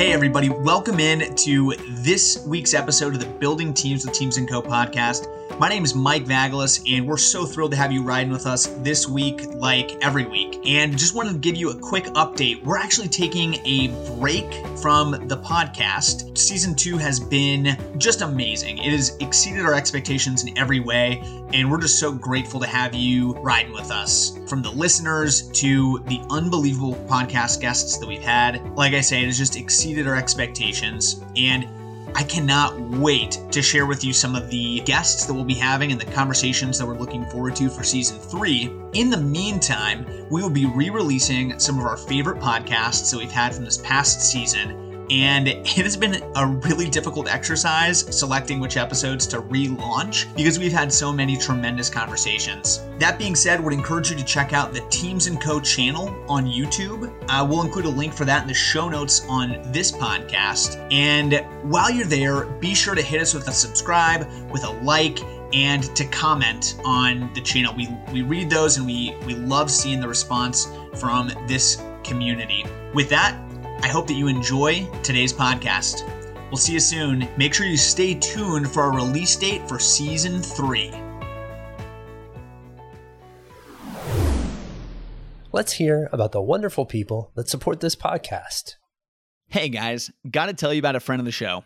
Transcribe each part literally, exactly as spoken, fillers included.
Hey everybody, welcome in to this week's episode of the Building Teams with Teams and Co. podcast. My name is Mike Vagelos, and we're so thrilled to have you riding with us this week, like every week. And just wanted to give you a quick update. We're actually taking a break from the podcast. Season two has been just amazing. It has exceeded our expectations in every way, and we're just so grateful to have you riding with us. From the listeners to the unbelievable podcast guests that we've had, like I say, it has just exceeded our expectations, and I cannot wait to share with you some of the guests that we'll be having and the conversations that we're looking forward to for season three. In the meantime, we will be re-releasing some of our favorite podcasts that we've had from this past season. And it has been a really difficult exercise selecting which episodes to relaunch because we've had so many tremendous conversations. That being said, would encourage you to check out the Teams and Co. channel on YouTube. Uh, we'll include a link for that in the show notes on this podcast. And while you're there, be sure to hit us with a subscribe, with a like, and to comment on the channel. We we read those and we, we love seeing the response from this community. With that, I hope that you enjoy today's podcast. We'll see you soon. Make sure you stay tuned for our release date for season three. Let's hear about the wonderful people that support this podcast. Hey guys, got to tell you about a friend of the show,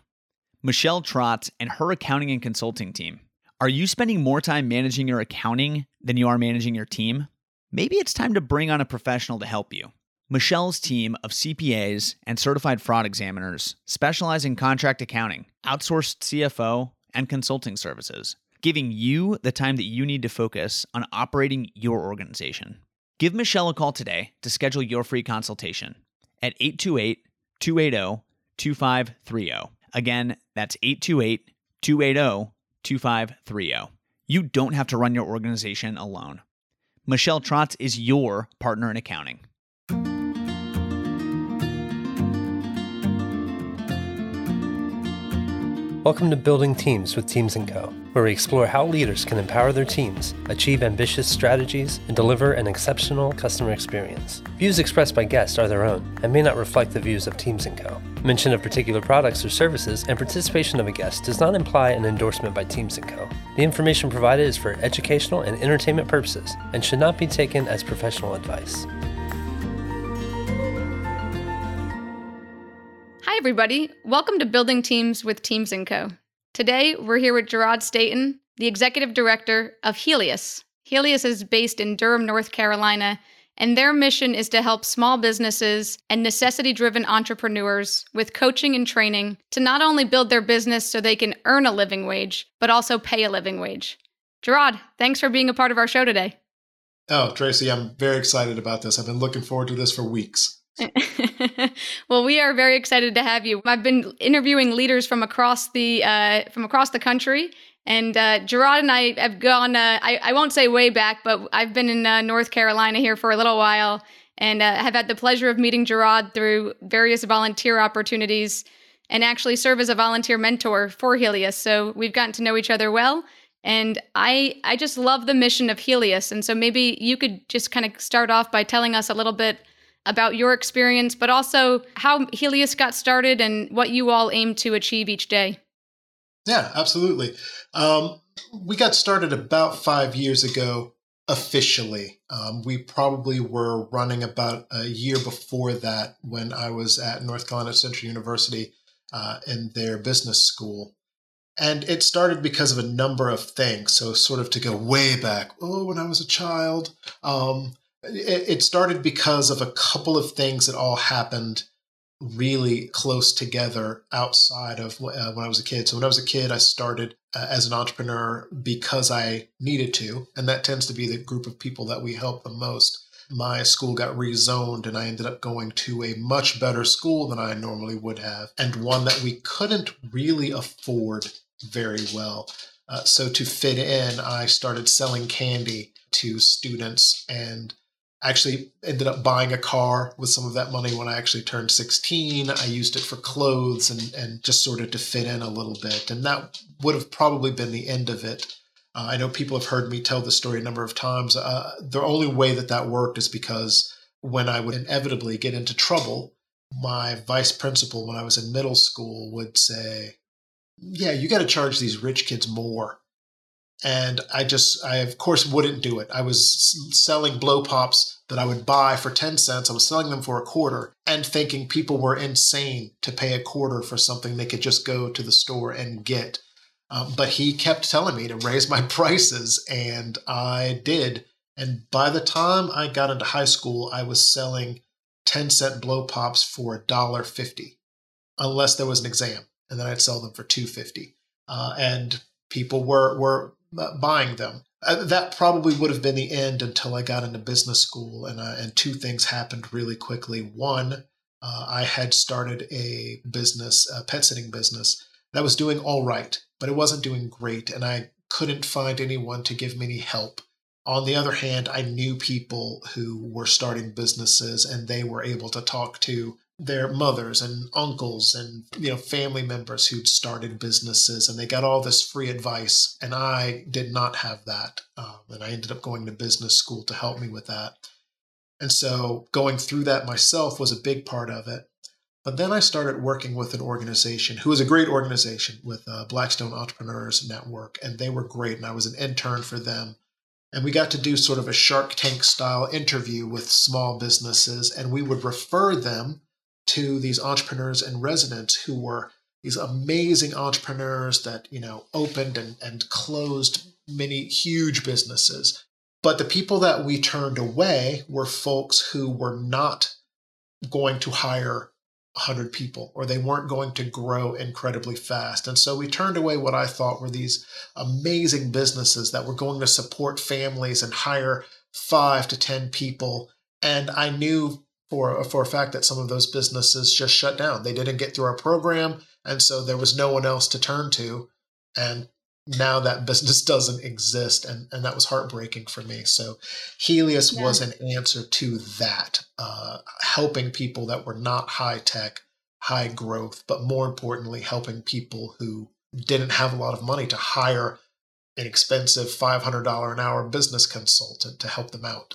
Michelle Trotz and her accounting and consulting team. Are you spending more time managing your accounting than you are managing your team? Maybe it's time to bring on a professional to help you. Michelle's team of C P As and certified fraud examiners specialize in contract accounting, outsourced C F O, and consulting services, giving you the time that you need to focus on operating your organization. Give Michelle a call today to schedule your free consultation at eight two eight, two eight zero, two five three zero. Again, that's eight two eight, two eight zero, two five three zero. You don't have to run your organization alone. Michelle Trotz is your partner in accounting. Welcome to Building Teams with Teams and Co., where we explore how leaders can empower their teams, achieve ambitious strategies, and deliver an exceptional customer experience. Views expressed by guests are their own and may not reflect the views of Teams and Co. Mention of particular products or services and participation of a guest does not imply an endorsement by Teams and Co. The information provided is for educational and entertainment purposes and should not be taken as professional advice. Hi, everybody. Welcome to Building Teams with Teams and Co. Today, we're here with Gerard Staten, the Executive Director of Helios. Helios is based in Durham, North Carolina, and their mission is to help small businesses and necessity-driven entrepreneurs with coaching and training to not only build their business so they can earn a living wage, but also pay a living wage. Gerard, thanks for being a part of our show today. Oh, Tracy, I'm very excited about this. I've been looking forward to this for weeks. Well, we are very excited to have you. I've been interviewing leaders from across the uh, from across the country, and uh, Gerard and I have gone. Uh, I, I won't say way back, but I've been in uh, North Carolina here for a little while, and uh, have had the pleasure of meeting Gerard through various volunteer opportunities, and actually serve as a volunteer mentor for Helios. So we've gotten to know each other well, and I I just love the mission of Helios. And so maybe you could just kind of start off by telling us a little bit about your experience, but also how Helios got started and what you all aim to achieve each day. Yeah, absolutely. Um, we got started about five years ago, officially. Um, we probably were running about a year before that when I was at North Carolina Central University uh, in their business school. And it started because of a number of things. So sort of to go way back, oh, when I was a child, um, It started because of a couple of things that all happened really close together outside of when I was a kid. So when I was a kid, I started as an entrepreneur because I needed to, and that tends to be the group of people that we help the most. My school got rezoned, and I ended up going to a much better school than I normally would have, and one that we couldn't really afford very well. Uh, so to fit in, I started selling candy to students and actually ended up buying a car with some of that money when I actually turned sixteen. I used it for clothes and, and just sort of to fit in a little bit. And that would have probably been the end of it. Uh, I know people have heard me tell the story a number of times. Uh, the only way that that worked is because when I would inevitably get into trouble, my vice principal when I was in middle school would say, yeah, you got to charge these rich kids more. And I just, I of course wouldn't do it. I was selling blow pops that I would buy for ten cents. I was selling them for a quarter and thinking people were insane to pay a quarter for something they could just go to the store and get. Um, but he kept telling me to raise my prices, and I did. And by the time I got into high school, I was selling ten cent blow pops for a dollar fifty, unless there was an exam. And then I'd sell them for two dollars and fifty cents. Uh, and people were, were buying them. Uh, that probably would have been the end until I got into business school. And, uh, and two things happened really quickly. One, uh, I had started a business, a pet sitting business, that was doing all right, but it wasn't doing great. And I couldn't find anyone to give me any help. On the other hand, I knew people who were starting businesses, and they were able to talk to their mothers and uncles and, you know, family members who'd started businesses, and they got all this free advice. And I did not have that. Um, and I ended up going to business school to help me with that. And so going through that myself was a big part of it. But then I started working with an organization who was a great organization with uh, Blackstone Entrepreneurs Network, and they were great. And I was an intern for them. And we got to do sort of a Shark Tank style interview with small businesses, and we would refer them to these entrepreneurs in residence who were these amazing entrepreneurs that, you know, opened and, and closed many huge businesses. But the people that we turned away were folks who were not going to hire one hundred people, or they weren't going to grow incredibly fast. And so we turned away what I thought were these amazing businesses that were going to support families and hire five to ten people. And I knew for, for a fact that some of those businesses just shut down. They didn't get through our program. And so there was no one else to turn to. And now that business doesn't exist. And, and that was heartbreaking for me. So Helios yeah. was an answer to that, uh, helping people that were not high tech, high growth, but more importantly, helping people who didn't have a lot of money to hire an expensive five hundred dollars an hour business consultant to help them out.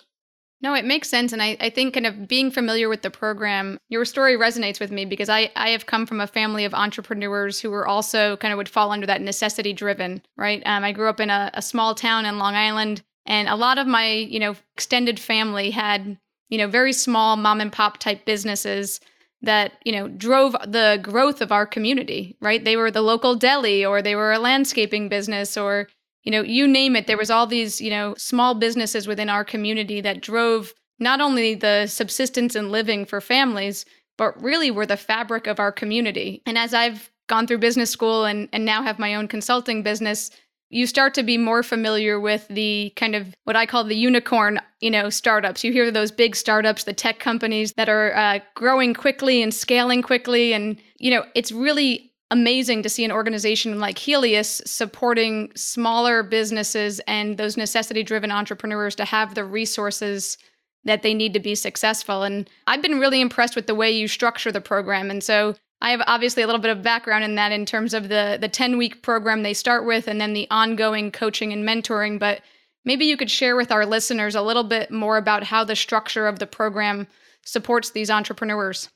No, it makes sense. And I, I think kind of being familiar with the program, your story resonates with me because I, I have come from a family of entrepreneurs who were also kind of would fall under that necessity driven, right? Um, I grew up in a, a small town in Long Island, and a lot of my, you know, extended family had, you know, very small mom and pop type businesses that, you know, drove the growth of our community, right? They were the local deli, or they were a landscaping business, or you know, you name it, there was all these, you know, small businesses within our community that drove not only the subsistence and living for families, but really were the fabric of our community. And as I've gone through business school and, and now have my own consulting business, you start to be more familiar with the kind of what I call the unicorn, you know, startups. You hear those big startups, the tech companies that are uh, growing quickly and scaling quickly. And, you know, it's really amazing to see an organization like Helios supporting smaller businesses and those necessity-driven entrepreneurs to have the resources that they need to be successful. And I've been really impressed with the way you structure the program. And so I have obviously a little bit of background in that in terms of the the ten-week program they start with and then the ongoing coaching and mentoring. But maybe you could share with our listeners a little bit more about how the structure of the program supports these entrepreneurs.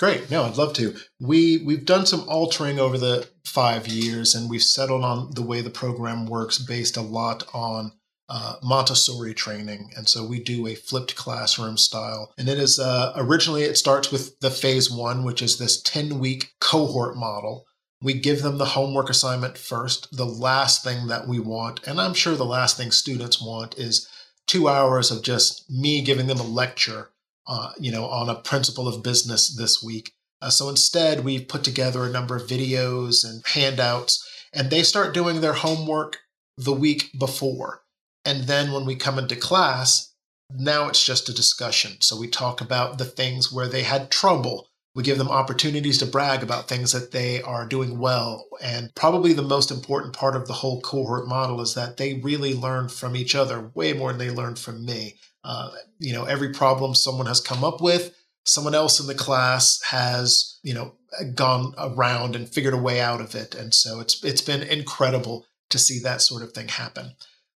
Great. No, I'd love to. We, we've done some altering over the five years, and we've settled on the way the program works based a lot on uh, Montessori training. And so we do a flipped classroom style. And it is uh, originally it starts with the phase one, which is this ten-week cohort model. We give them the homework assignment first. The last thing that we want, and I'm sure the last thing students want, is two hours of just me giving them a lecture Uh, you know, on a principle of business this week. Uh, so instead, we've put together a number of videos and handouts, and they start doing their homework the week before. And then when we come into class, now it's just a discussion. So we talk about the things where they had trouble. We give them opportunities to brag about things that they are doing well. And probably the most important part of the whole cohort model is that they really learn from each other way more than they learn from me. Uh, you know, every problem someone has come up with, someone else in the class has, you know, gone around and figured a way out of it. And so it's it's been incredible to see that sort of thing happen.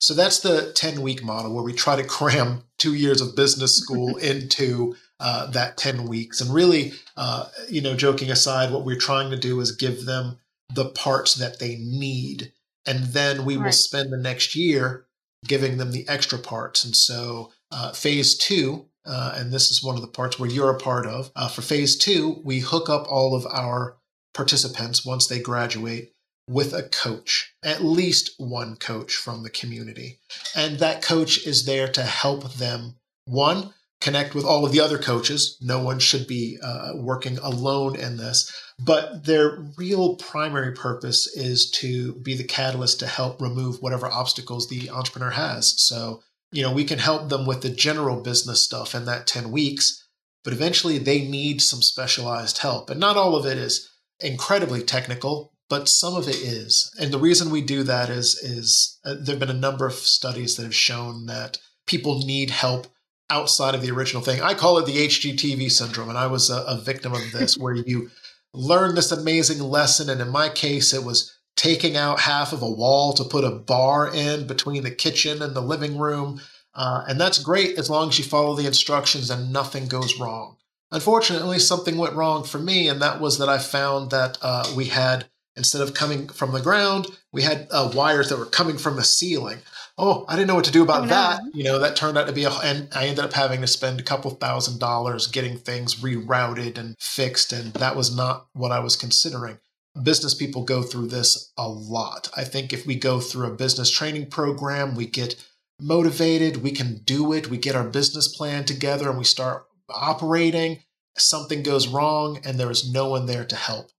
So that's the ten-week model where we try to cram two years of business school into uh, that ten weeks. And really, uh, you know, joking aside, what we're trying to do is give them the parts that they need. And then we All right. will spend the next year giving them the extra parts. And so uh, phase two, uh, and this is one of the parts where you're a part of, uh, for phase two, we hook up all of our participants once they graduate with a coach, at least one coach from the community. And that coach is there to help them, one, connect with all of the other coaches. No one should be uh, working alone in this, but their real primary purpose is to be the catalyst to help remove whatever obstacles the entrepreneur has. So, you know, we can help them with the general business stuff in that ten weeks, but eventually they need some specialized help. And not all of it is incredibly technical, but some of it is. And the reason we do that is, is uh, there have been a number of studies that have shown that people need help outside of the original thing. I call it the H G T V syndrome, and I was a, a victim of this, where you learn this amazing lesson. And in my case, it was taking out half of a wall to put a bar in between the kitchen and the living room. Uh, and that's great as long as you follow the instructions and nothing goes wrong. Unfortunately, something went wrong for me, and that was that I found that uh, we had, instead of coming from the ground, we had uh, wires that were coming from the ceiling. Oh, I didn't know what to do about oh, no. that. You know, that turned out to be a, and I ended up having to spend a couple thousand dollars getting things rerouted and fixed. And that was not what I was considering. Business people go through this a lot. I think if we go through a business training program, we get motivated, we can do it, we get our business plan together and we start operating. Something goes wrong and there is no one there to help.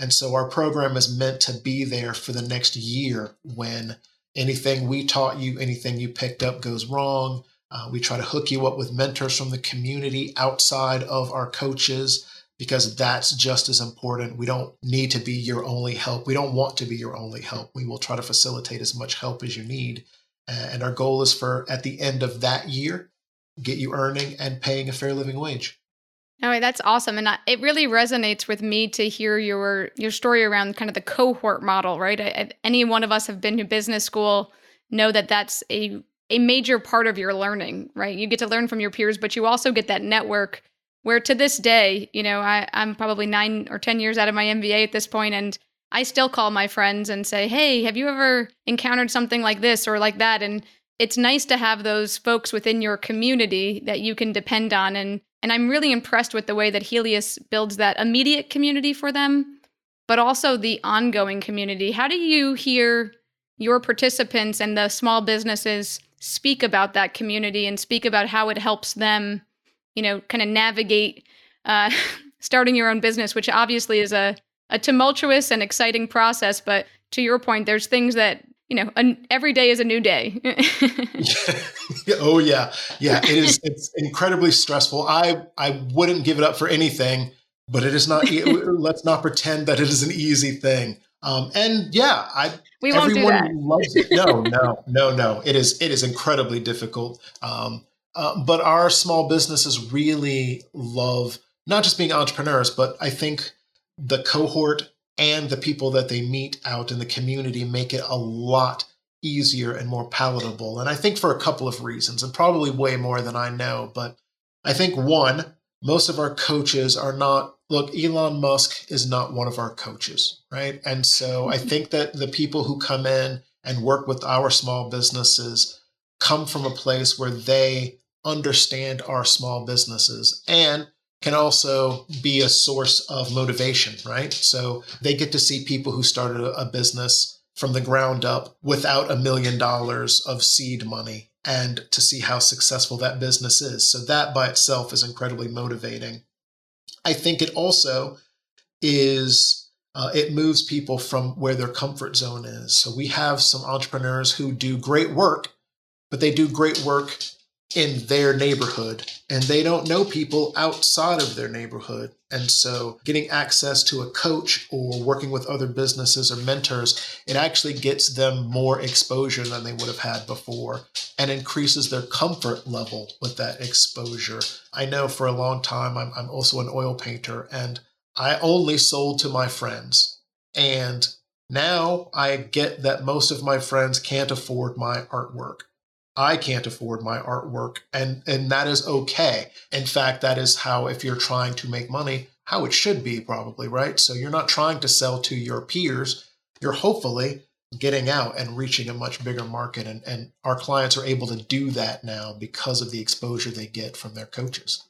And so our program is meant to be there for the next year when anything we taught you, anything you picked up goes wrong. Uh, we try to hook you up with mentors from the community outside of our coaches, because that's just as important. We don't need to be your only help. We don't want to be your only help. We will try to facilitate as much help as you need. And our goal is for, at the end of that year, get you earning and paying a fair living wage. All right, that's awesome. And I, it really resonates with me to hear your your story around kind of the cohort model, right? I, I, any one of us have been to business school, know that that's a, a major part of your learning, right? You get to learn from your peers, but you also get that network where to this day, you know, I, I'm probably nine or ten years out of my M B A at this point, and I still call my friends and say, hey, have you ever encountered something like this or like that? And it's nice to have those folks within your community that you can depend on. And And I'm really impressed with the way that Helios builds that immediate community for them, but also the ongoing community. How do you hear your participants and the small businesses speak about that community and speak about how it helps them, you know, kind of navigate uh, starting your own business, which obviously is a, a tumultuous and exciting process. But to your point, there's things that, you know, an, every day is a new day. Oh, yeah. Yeah, it is. It's incredibly stressful. I, I wouldn't give it up for anything, but it is not. Let's not pretend that it is an easy thing. Um, and yeah, I, we won't everyone do that. Loves it. No, no, no, no. It is. It is incredibly difficult. Um, uh, but our small businesses really love not just being entrepreneurs, but I think the cohort and the people that they meet out in the community make it a lot easier and more palatable. And I think for a couple of reasons, and probably way more than I know, but I think one, most of our coaches are not, look, Elon Musk is not one of our coaches, right? And so I think that the people who come in and work with our small businesses come from a place where they understand our small businesses and can also be a source of motivation, right? So they get to see people who started a business from the ground up without a million dollars of seed money and to see how successful that business is. So that by itself is incredibly motivating. I think it also is, uh, it moves people from where their comfort zone is. So we have some entrepreneurs who do great work, but they do great work in their neighborhood and they don't know people outside of their neighborhood. And so getting access to a coach or working with other businesses or mentors, it actually gets them more exposure than they would have had before and increases their comfort level with that exposure. I know for a long time, I'm, I'm also an oil painter and I only sold to my friends. And now I get that most of my friends can't afford my artwork. I can't afford my artwork, and, and that is okay. In fact, that is how, if you're trying to make money, how it should be probably, right? So you're not trying to sell to your peers. You're hopefully getting out and reaching a much bigger market. And, and our clients are able to do that now because of the exposure they get from their coaches.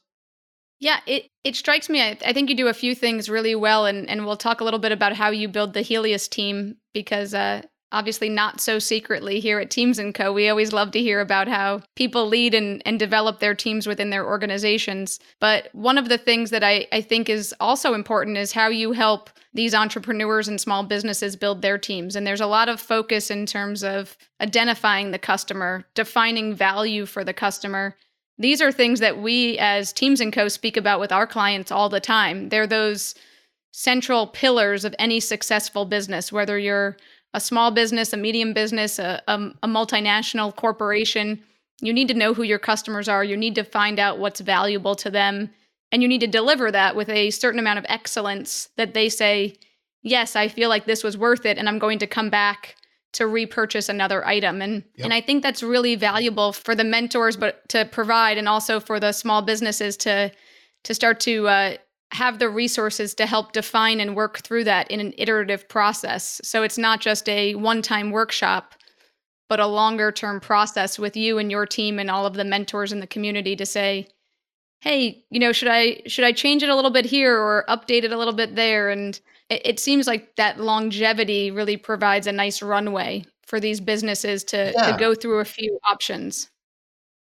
Yeah, it, it strikes me. I, I think you do a few things really well, and, and we'll talk a little bit about how you build the Helios team, because uh, obviously not so secretly here at Teams and Co. We always love to hear about how people lead and, and develop their teams within their organizations. But one of the things that I, I think is also important is how you help these entrepreneurs and small businesses build their teams. And there's a lot of focus in terms of identifying the customer, defining value for the customer. These are things that we as Teams and Co. speak about with our clients all the time. They're those central pillars of any successful business, whether you're a small business, a medium business, a, a, a multinational corporation. You need to know who your customers are. You need to find out what's valuable to them. And you need to deliver that with a certain amount of excellence that they say, yes, I feel like this was worth it, and I'm going to come back to repurchase another item. And yep. and I think that's really valuable for the mentors, but to provide, and also for the small businesses to to start to uh, have the resources to help define and work through that in an iterative process. So it's not just a one-time workshop, but a longer-term process with you and your team and all of the mentors in the community to say, hey, you know, should I should I change it a little bit here or update it a little bit there? And it seems like that longevity really provides a nice runway for these businesses to, yeah. to go through a few options.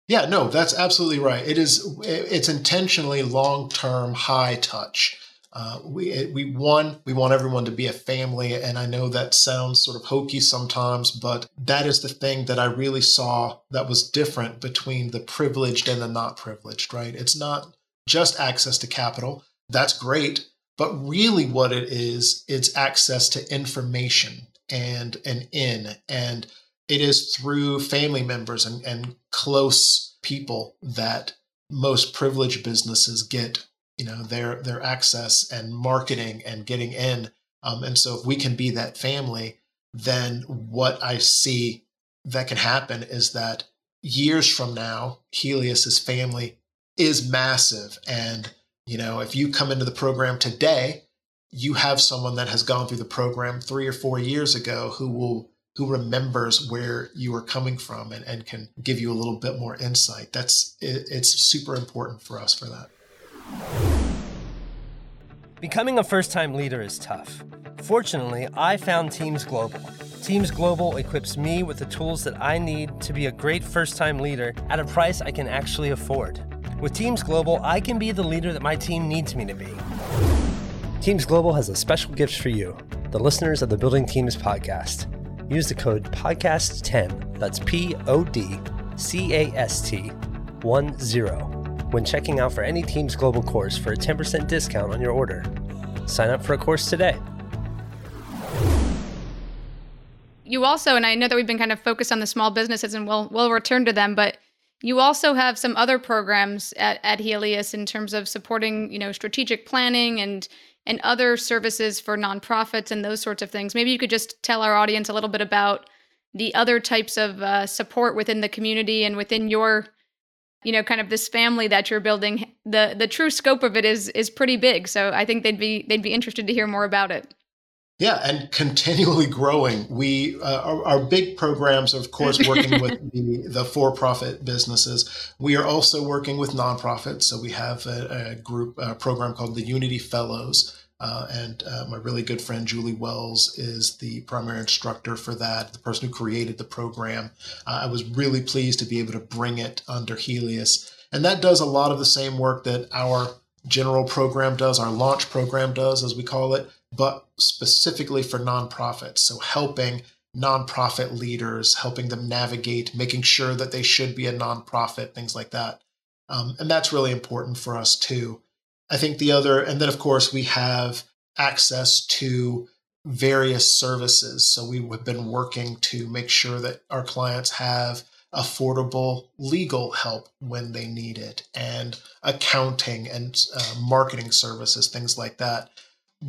Yeah, no, that's absolutely right. It is, it's intentionally long-term, high touch. Uh, we, we one, we want everyone to be a family. And I know that sounds sort of hokey sometimes, but that is the thing that I really saw that was different between the privileged and the not privileged, right? It's not just access to capital. That's great. But really what it is, it's access to information and an in. And it is through family members and, and close people that most privileged businesses get, you know, their, their access and marketing and getting in. Um, and so if we can be that family, then what I see that can happen is that years from now, Helios's family is massive. And you know, if you come into the program today, you have someone that has gone through the program three or four years ago who will who remembers where you are coming from and, and can give you a little bit more insight. That's it, it's super important for us for that. Becoming a first-time leader is tough. Fortunately, I found Teams Global. Teams Global equips me with the tools that I need to be a great first-time leader at a price I can actually afford. With Teams Global, I can be the leader that my team needs me to be. Teams Global has a special gift for you, the listeners of the Building Teams podcast. Use the code podcast ten, that's P O D C A S T ten, when checking out for any Teams Global course for a ten percent discount on your order. Sign up for a course today. You also, and I know that we've been kind of focused on the small businesses, and we'll we'll return to them, but you also have some other programs at, at Helios in terms of supporting, you know, strategic planning and and other services for nonprofits and those sorts of things. Maybe you could just tell our audience a little bit about the other types of uh, support within the community and within your, you know, kind of this family that you're building. The the true scope of it is is pretty big. So I think they'd be they'd be interested to hear more about it. Yeah, and continually growing. We uh, our, our big programs, of course, working with the, the for-profit businesses. We are also working with nonprofits. So we have a, a group a program called the Unity Fellows, uh, and uh, my really good friend Julie Wells is the primary instructor for that, the person who created the program. Uh, I was really pleased to be able to bring it under Helios, and that does a lot of the same work that our general program does, our launch program does, as we call it, but specifically for nonprofits. So helping nonprofit leaders, helping them navigate, making sure that they should be a nonprofit, things like that. Um, and that's really important for us too. I think the other, and then of course we have access to various services. So we have been working to make sure that our clients have affordable legal help when they need it, and accounting and uh, marketing services, things like that.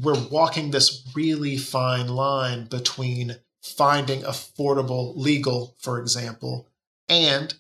We're walking this really fine line between finding affordable legal, for example, and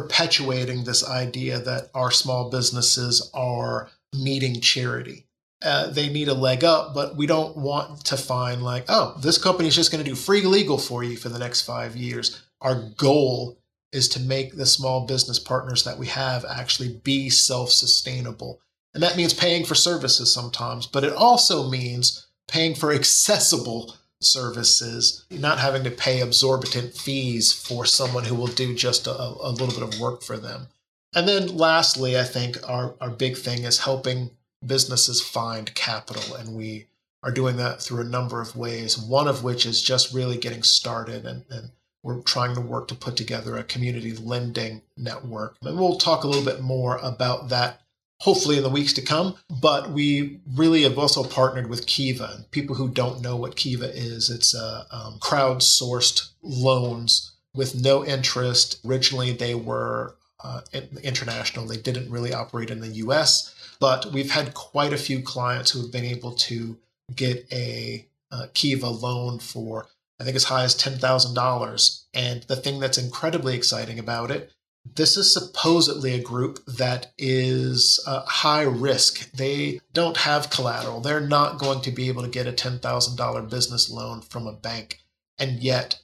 perpetuating this idea that our small businesses are needing charity. Uh, they need a leg up, but we don't want to find like, oh, this company is just going to do free legal for you for the next five years. Our goal is to make the small business partners that we have actually be self-sustainable. And that means paying for services sometimes, but it also means paying for accessible services, not having to pay exorbitant fees for someone who will do just a, a little bit of work for them. And then lastly, I think our, our big thing is helping businesses find capital. And we are doing that through a number of ways, one of which is just really getting started. And, and we're trying to work to put together a community lending network. And we'll talk a little bit more about that hopefully in the weeks to come. But we really have also partnered with Kiva. People who don't know what Kiva is, it's a um, crowdsourced loans with no interest. Originally, they were uh, international. They didn't really operate in the U S, but we've had quite a few clients who have been able to get a uh, Kiva loan for, I think, as high as ten thousand dollars. And the thing that's incredibly exciting about it, this is supposedly a group that is uh, high risk. They don't have collateral. They're not going to be able to get a ten thousand dollars business loan from a bank. And yet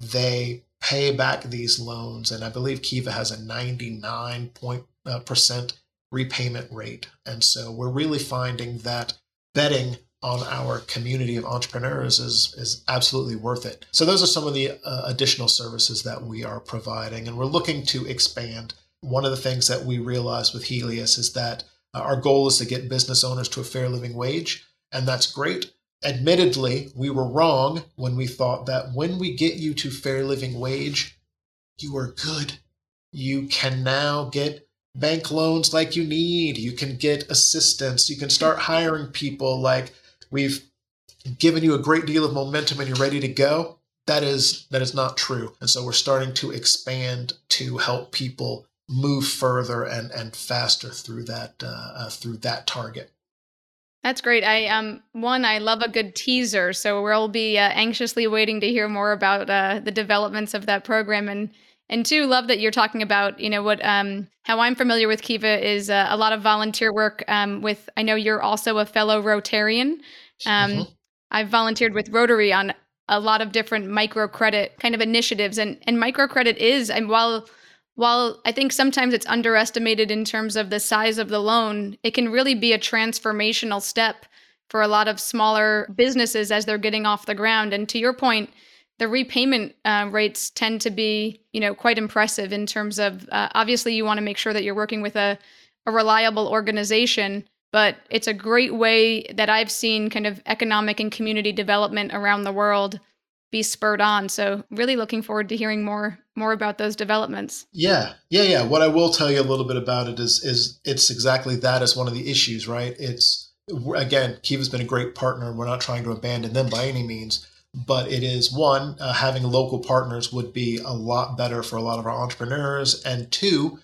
they pay back these loans. And I believe Kiva has a ninety-nine percent repayment rate. And so we're really finding that betting on our community of entrepreneurs is, is absolutely worth it. So those are some of the uh, additional services that we are providing, and we're looking to expand. One of the things that we realized with Helios is that uh, our goal is to get business owners to a fair living wage, and that's great. Admittedly, we were wrong when we thought that when we get you to fair living wage, you are good. You can now get bank loans like you need. You can get assistance. You can start hiring people. Like, we've given you a great deal of momentum and you're ready to go. That is that is not true. And so we're starting to expand to help people move further and, and faster through that uh, uh, through that target. That's great. I um one I love a good teaser. So we'll be uh, anxiously waiting to hear more about uh, the developments of that program. And And two, love that you're talking about, you know, what, um, how I'm familiar with Kiva is uh, a lot of volunteer work um, with, I know you're also a fellow Rotarian. Um, mm-hmm. I've volunteered with Rotary on a lot of different microcredit kind of initiatives. And, and microcredit is, and while, while I think sometimes it's underestimated in terms of the size of the loan, it can really be a transformational step for a lot of smaller businesses as they're getting off the ground. And to your point, the repayment uh, rates tend to be, you know, quite impressive in terms of, uh, obviously you want to make sure that you're working with a, a reliable organization, but it's a great way that I've seen kind of economic and community development around the world be spurred on. So really looking forward to hearing more, more about those developments. Yeah. Yeah. Yeah. What I will tell you a little bit about it is, is it's exactly that is one of the issues, right? It's, again, Kiva's been a great partner and we're not trying to abandon them by any means. But it is, one, uh, having local partners would be a lot better for a lot of our entrepreneurs. And two,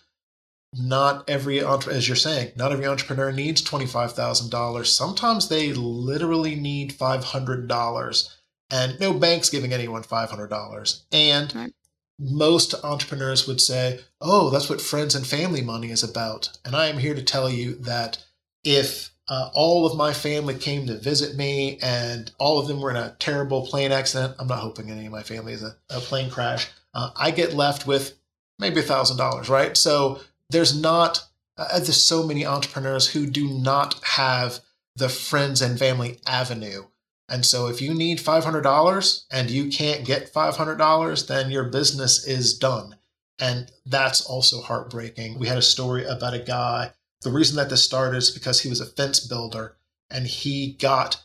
not every, entre- as you're saying, not every entrepreneur needs twenty-five thousand dollars. Sometimes they literally need five hundred dollars. And no bank's giving anyone five hundred dollars. And right. Most entrepreneurs would say, oh, that's what friends and family money is about. And I am here to tell you that if Uh, all of my family came to visit me and all of them were in a terrible plane accident, I'm not hoping any of my family is a, a plane crash, uh, I get left with maybe one thousand dollars, right? So there's not, uh, there's so many entrepreneurs who do not have the friends and family avenue. And so if you need five hundred dollars and you can't get five hundred dollars, then your business is done. And that's also heartbreaking. We had a story about a guy. The reason that this started is because he was a fence builder and he got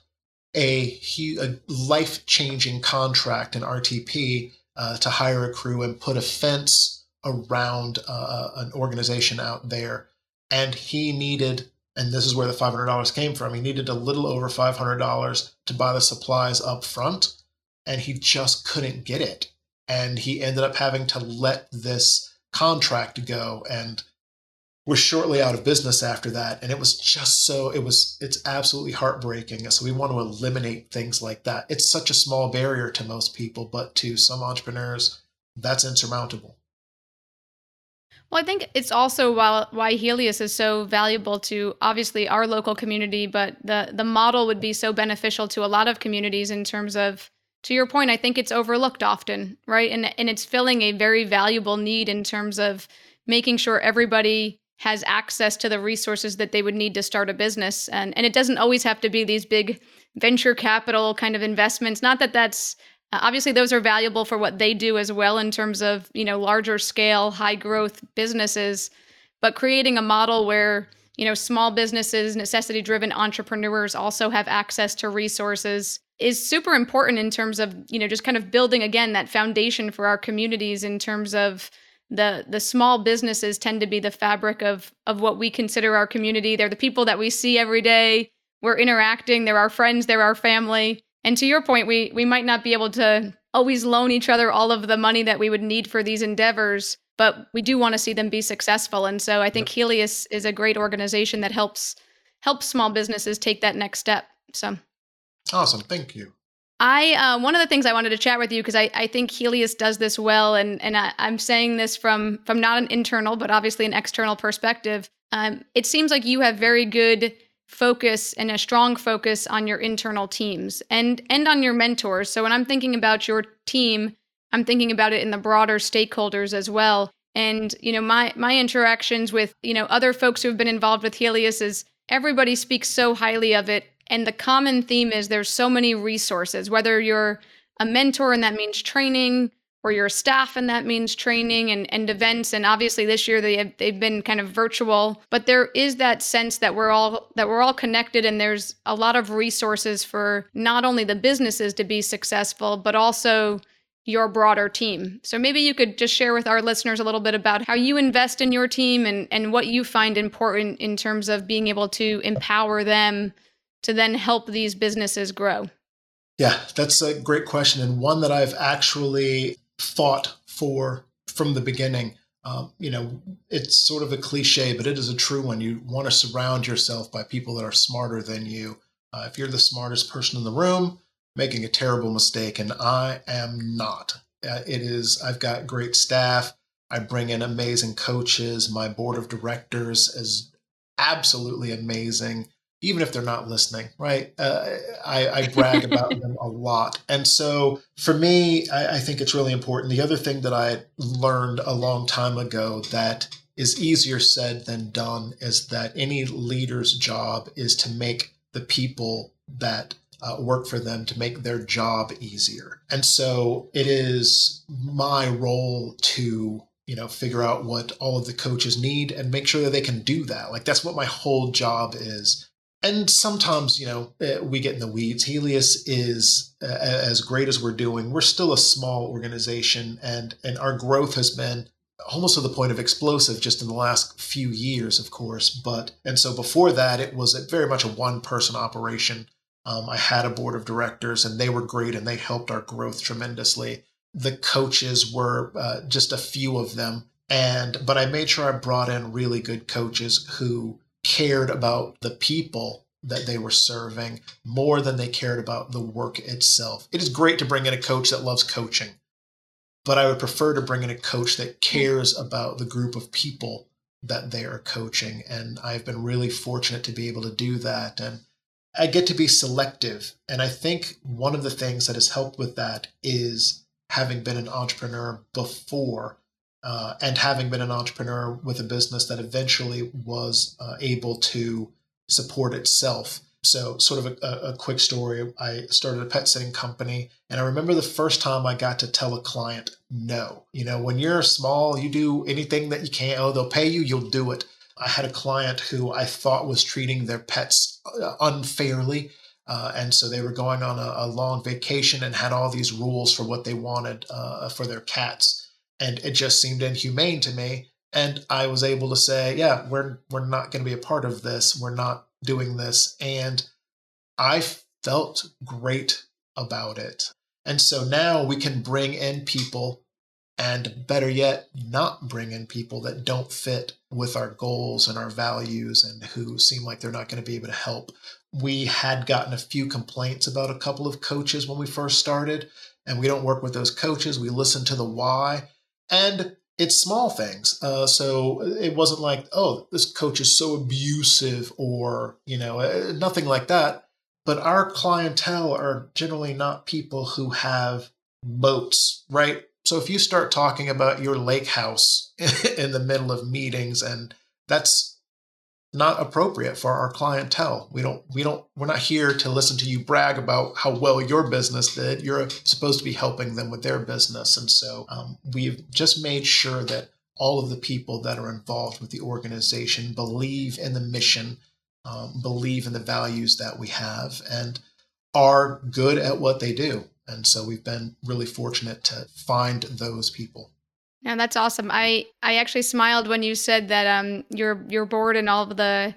a, huge, a life-changing contract in R T P uh, to hire a crew and put a fence around uh, an organization out there. And he needed, and this is where the five hundred dollars came from, he needed a little over five hundred dollars to buy the supplies up front, and he just couldn't get it. And he ended up having to let this contract go and was shortly out of business after that. And it was just so, it was, it's absolutely heartbreaking. And so we want to eliminate things like that. It's such a small barrier to most people, but to some entrepreneurs, that's insurmountable. Well, I think it's also why Helios is so valuable to obviously our local community, but the the model would be so beneficial to a lot of communities in terms of, to your point, I think it's overlooked often, right? And and it's filling a very valuable need in terms of making sure everybody has access to the resources that they would need to start a business. And, and it doesn't always have to be these big venture capital kind of investments. Not that that's, uh, obviously those are valuable for what they do as well in terms of, you know, larger scale, high growth businesses, but creating a model where, you know, small businesses, necessity driven entrepreneurs also have access to resources is super important in terms of, you know, just kind of building again, that foundation for our communities in terms of the the small businesses tend to be the fabric of of what we consider our community. They're the people that we see every day. We're interacting. They're our friends. They're our family. And to your point, we we might not be able to always loan each other all of the money that we would need for these endeavors, but we do want to see them be successful. And so I think yep. Helios is a great organization that helps helps small businesses take that next step. So awesome. Thank you. I uh, one of the things I wanted to chat with you, because I, I think Helios does this well, and and I, I'm saying this from from not an internal, but obviously an external perspective. Um, it seems like you have very good focus and a strong focus on your internal teams and and on your mentors. So when I'm thinking about your team, I'm thinking about it in the broader stakeholders as well. And you know, my my interactions with you know other folks who have been involved with Helios is everybody speaks so highly of it. And the common theme is there's so many resources, whether you're a mentor and that means training, or you're a staff and that means training and, and events. And obviously this year they have, they've been kind of virtual, but there is that sense that we're all that we're all connected, and there's a lot of resources for not only the businesses to be successful, but also your broader team. So maybe you could just share with our listeners a little bit about how you invest in your team and, and what you find important in terms of being able to empower them to then help these businesses grow? Yeah, that's a great question, and one that I've actually fought for from the beginning. Um, you know, it's sort of a cliche, but it is a true one. You want to surround yourself by people that are smarter than you. Uh, if you're the smartest person in the room, making a terrible mistake, and I am not. Uh, it is, I've got great staff. I bring in amazing coaches. My board of directors is absolutely amazing. Even if they're not listening, right? Uh, I, I brag about them a lot. And so for me, I, I think it's really important. The other thing that I learned a long time ago that is easier said than done is that any leader's job is to make the people that uh, work for them, to make their job easier. And so it is my role to you know, figure out what all of the coaches need and make sure that they can do that. Like that's what my whole job is. And sometimes, you know, we get in the weeds. Helios is, uh, as great as we're doing, we're still a small organization, and, and our growth has been almost to the point of explosive just in the last few years, of course. But and so before that, it was a, very much a one-person operation. Um, I had a board of directors, and they were great, and they helped our growth tremendously. The coaches were uh, just a few of them, and but I made sure I brought in really good coaches who cared about the people that they were serving more than they cared about the work itself. It is great to bring in a coach that loves coaching, but I would prefer to bring in a coach that cares about the group of people that they are coaching. And I've been really fortunate to be able to do that. And I get to be selective. And I think one of the things that has helped with that is having been an entrepreneur before. Uh, and having been an entrepreneur with a business that eventually was uh, able to support itself. So sort of a, a quick story. I started a pet sitting company, and I remember the first time I got to tell a client no. You know, when you're small, you do anything that you can. Oh, they'll pay you, you'll do it. I had a client who I thought was treating their pets unfairly. Uh, and so they were going on a, a long vacation and had all these rules for what they wanted uh, for their cats. And it just seemed inhumane to me. And I was able to say, yeah, we're we're not going to be a part of this. We're not doing this. And I felt great about it. And so now we can bring in people, and better yet, not bring in people that don't fit with our goals and our values and who seem like they're not going to be able to help. We had gotten a few complaints about a couple of coaches when we first started, and we don't work with those coaches. We listen to the why. And it's small things. Uh, so it wasn't like, oh, this coach is so abusive or, you know, nothing like that. But our clientele are generally not people who have boats, right? So if you start talking about your lake house in the middle of meetings, and that's not appropriate for our clientele. We don't, we don't, we're not here to listen to you brag about how well your business did. You're supposed to be helping them with their business. And so um, we've just made sure that all of the people that are involved with the organization believe in the mission, Um, believe in the values that we have, and are good at what they do. And so we've been really fortunate to find those people. Now that's awesome. I, I actually smiled when you said that um, your your board and all of the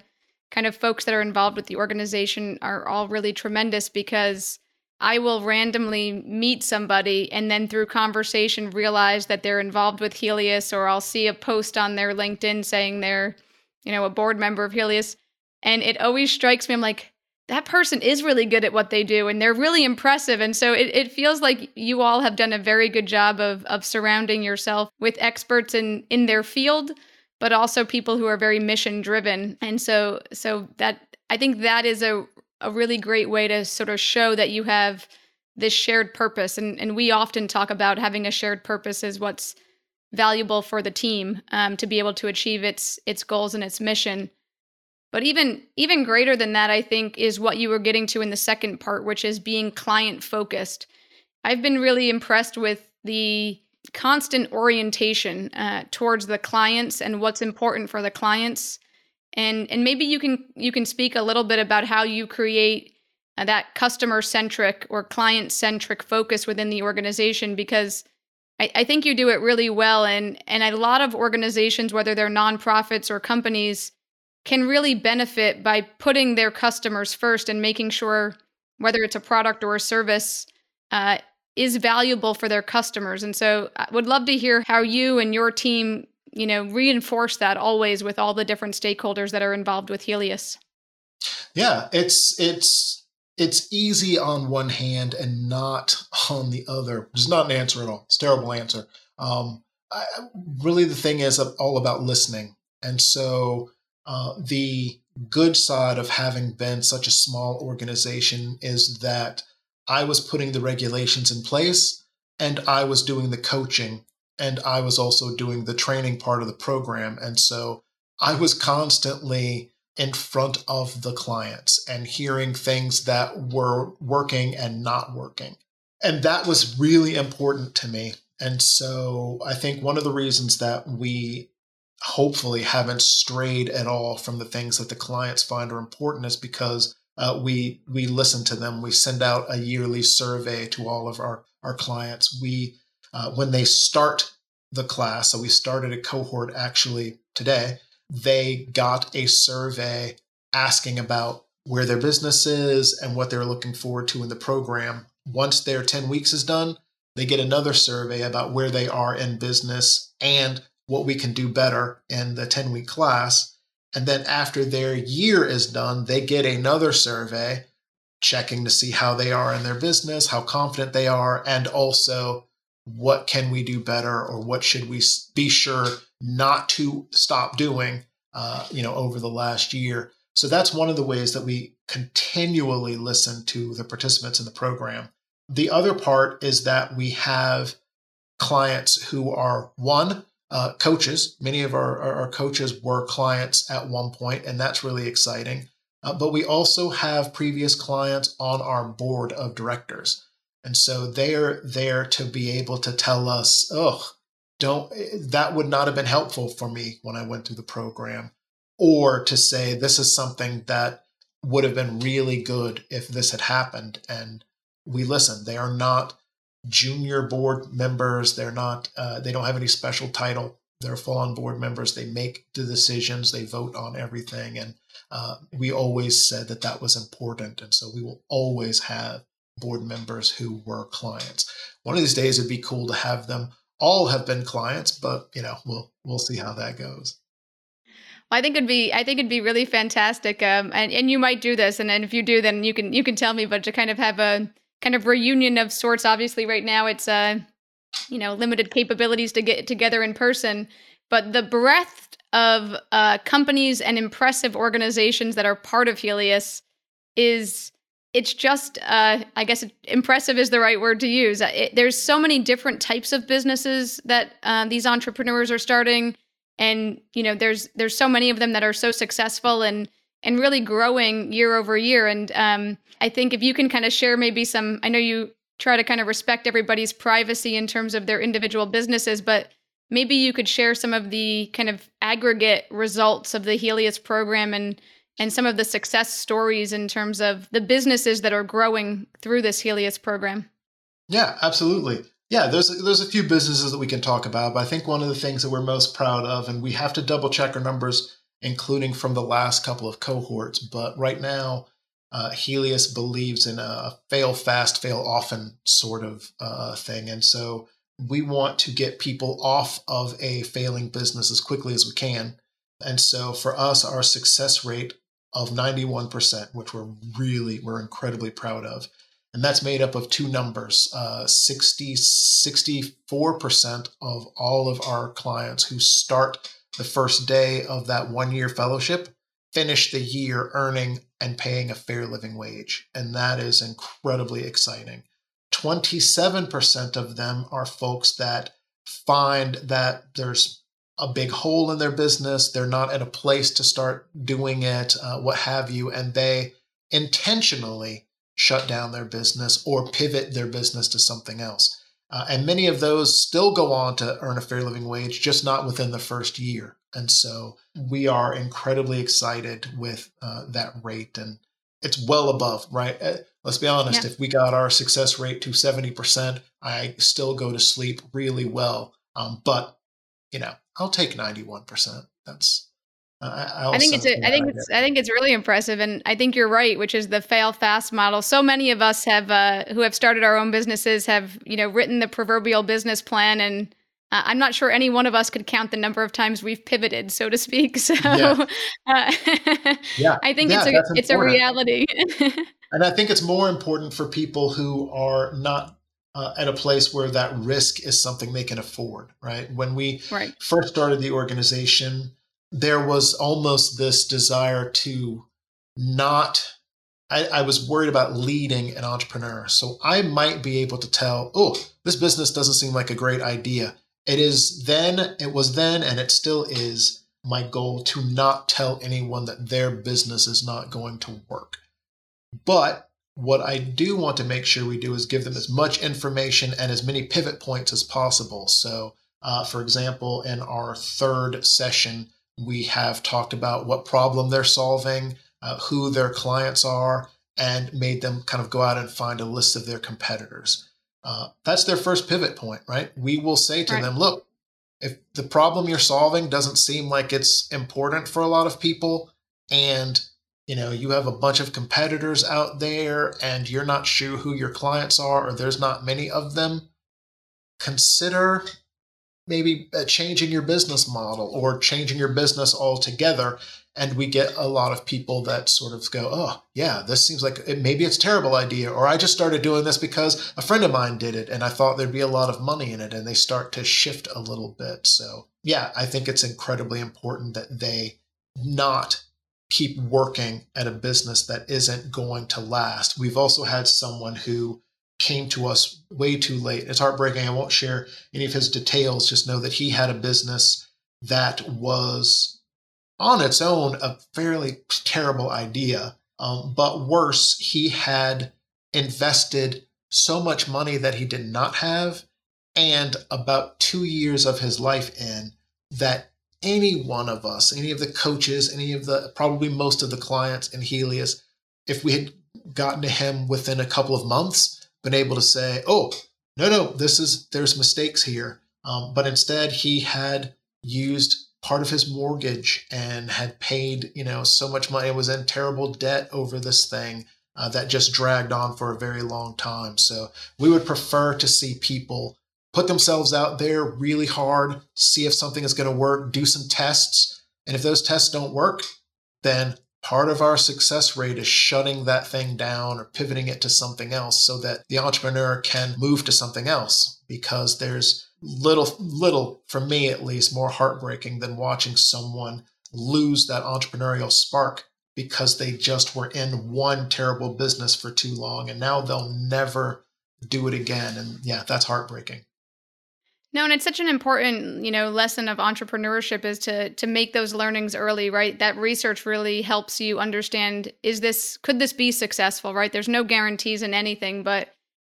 kind of folks that are involved with the organization are all really tremendous, because I will randomly meet somebody and then through conversation realize that they're involved with Helios, or I'll see a post on their LinkedIn saying they're, you know, a board member of Helios. And it always strikes me, I'm like, that person is really good at what they do, and they're really impressive. And so it, it feels like you all have done a very good job of of surrounding yourself with experts in, in their field, but also people who are very mission driven. And so so that I think that is a, a really great way to sort of show that you have this shared purpose. And, and we often talk about having a shared purpose is what's valuable for the team um, to be able to achieve its its goals and its mission. But even even greater than that, I think, is what you were getting to in the second part, which is being client-focused. I've been really impressed with the constant orientation uh, towards the clients and what's important for the clients. And and maybe you can you can speak a little bit about how you create uh, that customer-centric or client-centric focus within the organization, because I, I think you do it really well. And, and a lot of organizations, whether they're nonprofits or companies, can really benefit by putting their customers first and making sure whether it's a product or a service uh, is valuable for their customers. And so I would love to hear how you and your team, you know, reinforce that always with all the different stakeholders that are involved with Helios. Yeah, it's it's it's easy on one hand and not on the other. It's not an answer at all. It's a terrible answer. Um, I, really, the thing is all about listening. And so Uh, the good side of having been such a small organization is that I was putting the regulations in place, and I was doing the coaching, and I was also doing the training part of the program. And so I was constantly in front of the clients and hearing things that were working and not working. And that was really important to me. And so I think one of the reasons that we hopefully haven't strayed at all from the things that the clients find are important is because uh, we we listen to them. We send out a yearly survey to all of our, our clients. We uh, when they start the class, so we started a cohort actually today, they got a survey asking about where their business is and what they're looking forward to in the program. Once their ten weeks is done, they get another survey about where they are in business and what we can do better in the ten-week class. And then after their year is done, they get another survey checking to see how they are in their business, how confident they are, and also what can we do better or what should we be sure not to stop doing uh, you know, over the last year. So that's one of the ways that we continually listen to the participants in the program. The other part is that we have clients who are, one, Uh, coaches. Many of our, our coaches were clients at one point, and that's really exciting. Uh, but we also have previous clients on our board of directors. And so they are there to be able to tell us, oh, don't, that would not have been helpful for me when I went through the program, or to say, this is something that would have been really good if this had happened. And we listen. They are not junior board members. They're not, uh, they don't have any special title. They're full-on board members. They make the decisions. They vote on everything. And uh, we always said that that was important. And so we will always have board members who were clients. One of these days, it'd be cool to have them all have been clients, but you know, we'll, we'll see how that goes. I think it'd be I think it'd be really fantastic. Um, and, and you might do this. And then if you do, then you can, you can tell me, but to kind of have a kind of reunion of sorts. Obviously right now it's uh you know, limited capabilities to get together in person. But the breadth of uh, companies and impressive organizations that are part of Helios is, it's just, uh, I guess impressive is the right word to use. It, there's so many different types of businesses that uh, these entrepreneurs are starting. And, you know, there's there's so many of them that are so successful and and really growing year over year. And um, I think if you can kind of share maybe some, I know you try to kind of respect everybody's privacy in terms of their individual businesses, but maybe you could share some of the kind of aggregate results of the Helios program and and some of the success stories in terms of the businesses that are growing through this Helios program. Yeah, absolutely. Yeah, there's there's a few businesses that we can talk about, but I think one of the things that we're most proud of, and we have to double check our numbers, including from the last couple of cohorts, but right now, uh, Helios believes in a fail fast, fail often sort of uh, thing. And so we want to get people off of a failing business as quickly as we can. And so for us, our success rate of ninety-one percent, which we're really, we're incredibly proud of. And that's made up of two numbers, uh, sixty, sixty-four percent of all of our clients who start the first day of that one-year fellowship finish the year earning and paying a fair living wage. And that is incredibly exciting. twenty-seven percent of them are folks that find that there's a big hole in their business. They're not at a place to start doing it, uh, what have you. And they intentionally shut down their business or pivot their business to something else. Uh, and many of those still go on to earn a fair living wage, just not within the first year. And so we are incredibly excited with uh, that rate. And it's well above, right? Uh, let's be honest. Yeah. If we got our success rate to seventy percent, I still go to sleep really well. Um, but, you know, I'll take ninety-one percent. That's, uh, I, I think it's, a, I think it's, I think it's really impressive. And I think you're right, which is the fail fast model. So many of us have, uh, who have started our own businesses have, you know, written the proverbial business plan. And uh, I'm not sure any one of us could count the number of times we've pivoted, so to speak. So yeah. Uh, yeah. I think yeah, it's a, it's a reality. And I think it's more important for people who are not Uh, at a place where that risk is something they can afford, right? When we right. first started the organization, there was almost this desire to not, I, I was worried about leading an entrepreneur. So I might be able to tell, oh, this business doesn't seem like a great idea. It is then, it was then, and it still is my goal to not tell anyone that their business is not going to work. But what I do want to make sure we do is give them as much information and as many pivot points as possible. So, uh, for example, in our third session, we have talked about what problem they're solving, uh, who their clients are, and made them kind of go out and find a list of their competitors. Uh, that's their first pivot point, right? We will say to right. them, look, if the problem you're solving doesn't seem like it's important for a lot of people, and you know, you have a bunch of competitors out there and you're not sure who your clients are or there's not many of them, consider maybe changing your business model or changing your business altogether. And we get a lot of people that sort of go, oh, yeah, this seems like it, maybe it's a terrible idea. Or I just started doing this because a friend of mine did it and I thought there'd be a lot of money in it. And they start to shift a little bit. So, yeah, I think it's incredibly important that they not keep working at a business that isn't going to last. We've also had someone who came to us way too late. It's heartbreaking. I won't share any of his details. Just know that he had a business that was on its own a fairly terrible idea. Um, but worse, he had invested so much money that he did not have and about two years of his life in that. Any one of us, any of the coaches, any of the, probably most of the clients in Helios, if we had gotten to him within a couple of months, been able to say, oh, no, no, this is, there's mistakes here. Um, but instead he had used part of his mortgage and had paid, you know, so much money and was in terrible debt over this thing uh, that just dragged on for a very long time. So we would prefer to see people put themselves out there really hard, see if something is going to work, do some tests. And if those tests don't work, then Part of our success rate is shutting that thing down or pivoting it to something else so that the entrepreneur can move to something else, because there's little, little, for me at least, more heartbreaking than watching someone lose that entrepreneurial spark because they just were in one terrible business for too long and now they'll never do it again. And yeah, that's heartbreaking. No, and it's such an important, you know, lesson of entrepreneurship is to to make those learnings early, right? That research really helps you understand, is this, could this be successful, right? There's no guarantees in anything, but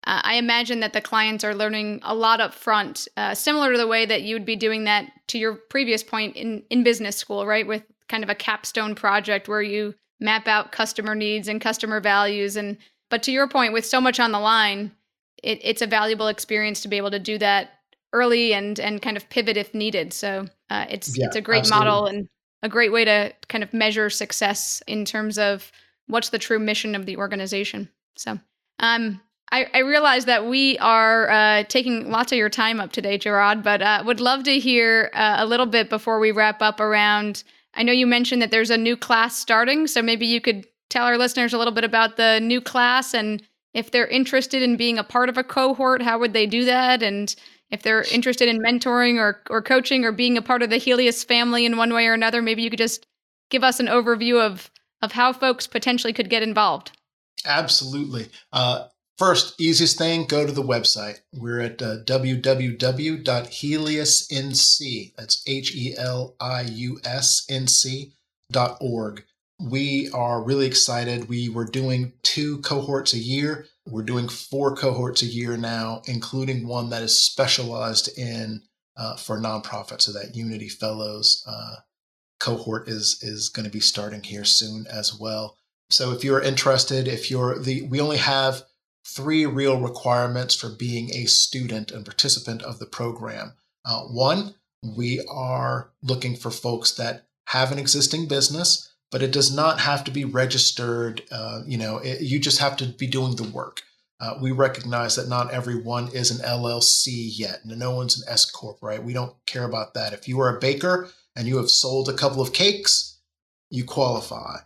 uh, I imagine that the clients are learning a lot up front, uh, similar to the way that you'd be doing that, to your previous point, in, in business school, right? With kind of a capstone project where you map out customer needs and customer values. And but to your point, with so much on the line, it, it's a valuable experience to be able to do that early and and kind of pivot if needed. So uh, it's yeah, it's a great absolutely. model and a great way to kind of measure success in terms of what's the true mission of the organization. So um, I, I realize that we are uh, taking lots of your time up today, Gerard, but uh, would love to hear uh, a little bit before we wrap up around, I know you mentioned that there's a new class starting, so maybe you could tell our listeners a little bit about the new class, and if they're interested in being a part of a cohort, how would they do that? And if they're interested in mentoring or or coaching or being a part of the Helios family in one way or another, maybe you could just give us an overview of of how folks potentially could get involved. Absolutely. Uh, first, easiest thing, go to the website. We're at uh, w w w dot helios n c, that's H E L I U S N C dot org. We are really excited. We were doing two cohorts a year. We're doing four cohorts a year now, including one that is specialized in uh, for nonprofits. So that Unity Fellows uh, cohort is is going to be starting here soon as well. So if you're interested, if you're the, we only have three real requirements for being a student and participant of the program. Uh, one, we are looking for folks that have an existing business, but it does not have to be registered. Uh, you know, it, you just have to be doing the work. Uh, we recognize that not everyone is an L L C yet. No one's an S Corp, right? We don't care about that. If you are a baker and you have sold a couple of cakes, you qualify.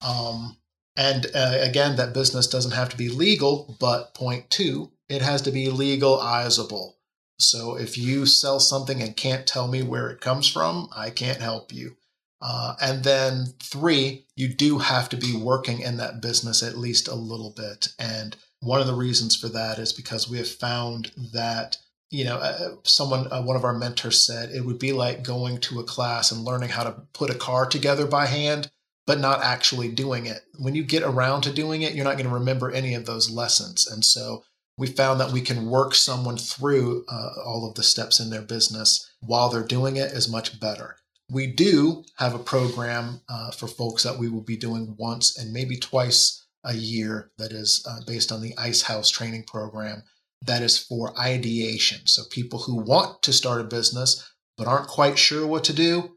Um, and uh, again, that business doesn't have to be legal, but point two, it has to be legalizable. So if you sell something and can't tell me where it comes from, I can't help you. Uh, and then three, you do have to be working in that business at least a little bit. And one of the reasons for that is because we have found that, you know, uh, someone, uh, one of our mentors said it would be like going to a class and learning how to put a car together by hand, but not actually doing it. When you get around to doing it, you're not going to remember any of those lessons. And so we found that we can work someone through uh, all of the steps in their business while they're doing it is much better. We do have a program uh, for folks that we will be doing once and maybe twice a year that is uh, based on the Ice House training program that is for ideation. So people who want to start a business but aren't quite sure what to do,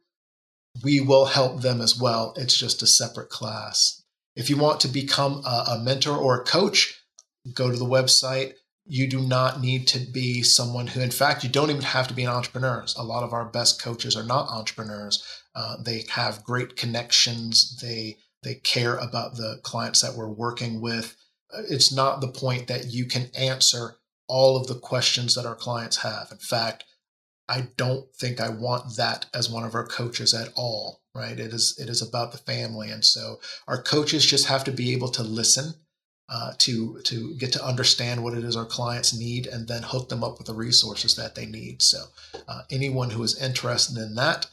we will help them as well. It's just a separate class. If you want to become a, a mentor or a coach, go to the website. You do not need to be someone who, in fact, you don't even have to be an entrepreneur. A lot of our best coaches are not entrepreneurs. Uh, they have great connections. They they care about the clients that we're working with. It's not the point that you can answer all of the questions that our clients have. In fact, I don't think I want that as one of our coaches at all, right? It is, it is about the family. And so our coaches just have to be able to listen. Uh, to to get to understand what it is our clients need and then hook them up with the resources that they need. So uh, anyone who is interested in that,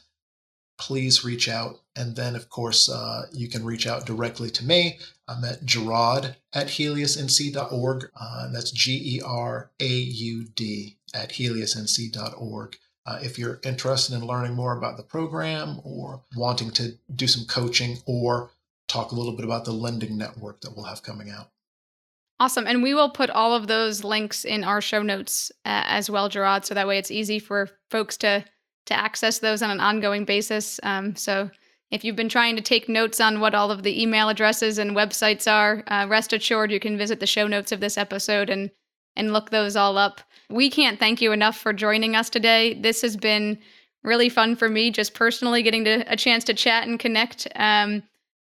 please reach out. And then, of course, uh, you can reach out directly to me. I'm at Gerard at helios n c dot org. Uh, that's G E R A U D at helios n c dot org. Uh, if you're interested in learning more about the program or wanting to do some coaching or talk a little bit about the lending network that we'll have coming out. Awesome. And we will put all of those links in our show notes uh, as well, Gerard. So that way it's easy for folks to to access those on an ongoing basis. Um, so if you've been trying to take notes on what all of the email addresses and websites are, uh, rest assured you can visit the show notes of this episode and and look those all up. We can't thank you enough for joining us today. This has been really fun for me, just personally getting to, a chance to chat and connect. Um,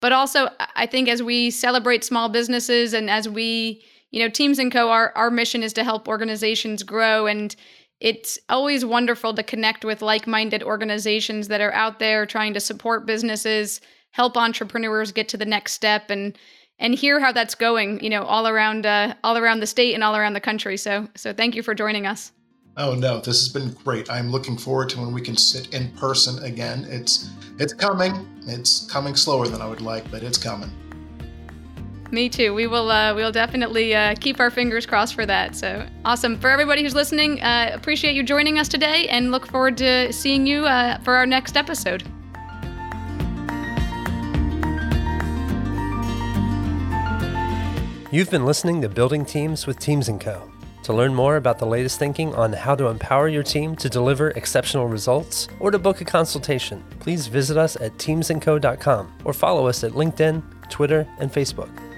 But also, I think as we celebrate small businesses and as we, you know, Teams and Co., our, our mission is to help organizations grow. And it's always wonderful to connect with like-minded organizations that are out there trying to support businesses, help entrepreneurs get to the next step, and and hear how that's going, you know, all around uh, all around the state and all around the country. So so thank you for joining us. Oh, no, this has been great. I'm looking forward to when we can sit in person again. It's it's coming. It's coming slower than I would like, but it's coming. Me too. We will uh, we'll definitely uh, keep our fingers crossed for that. So awesome. For everybody who's listening, uh, appreciate you joining us today and look forward to seeing you uh, for our next episode. You've been listening to Building Teams with Teams and Co. To learn more about the latest thinking on how to empower your team to deliver exceptional results or to book a consultation, please visit us at teams and co dot com or follow us at LinkedIn, Twitter, and Facebook.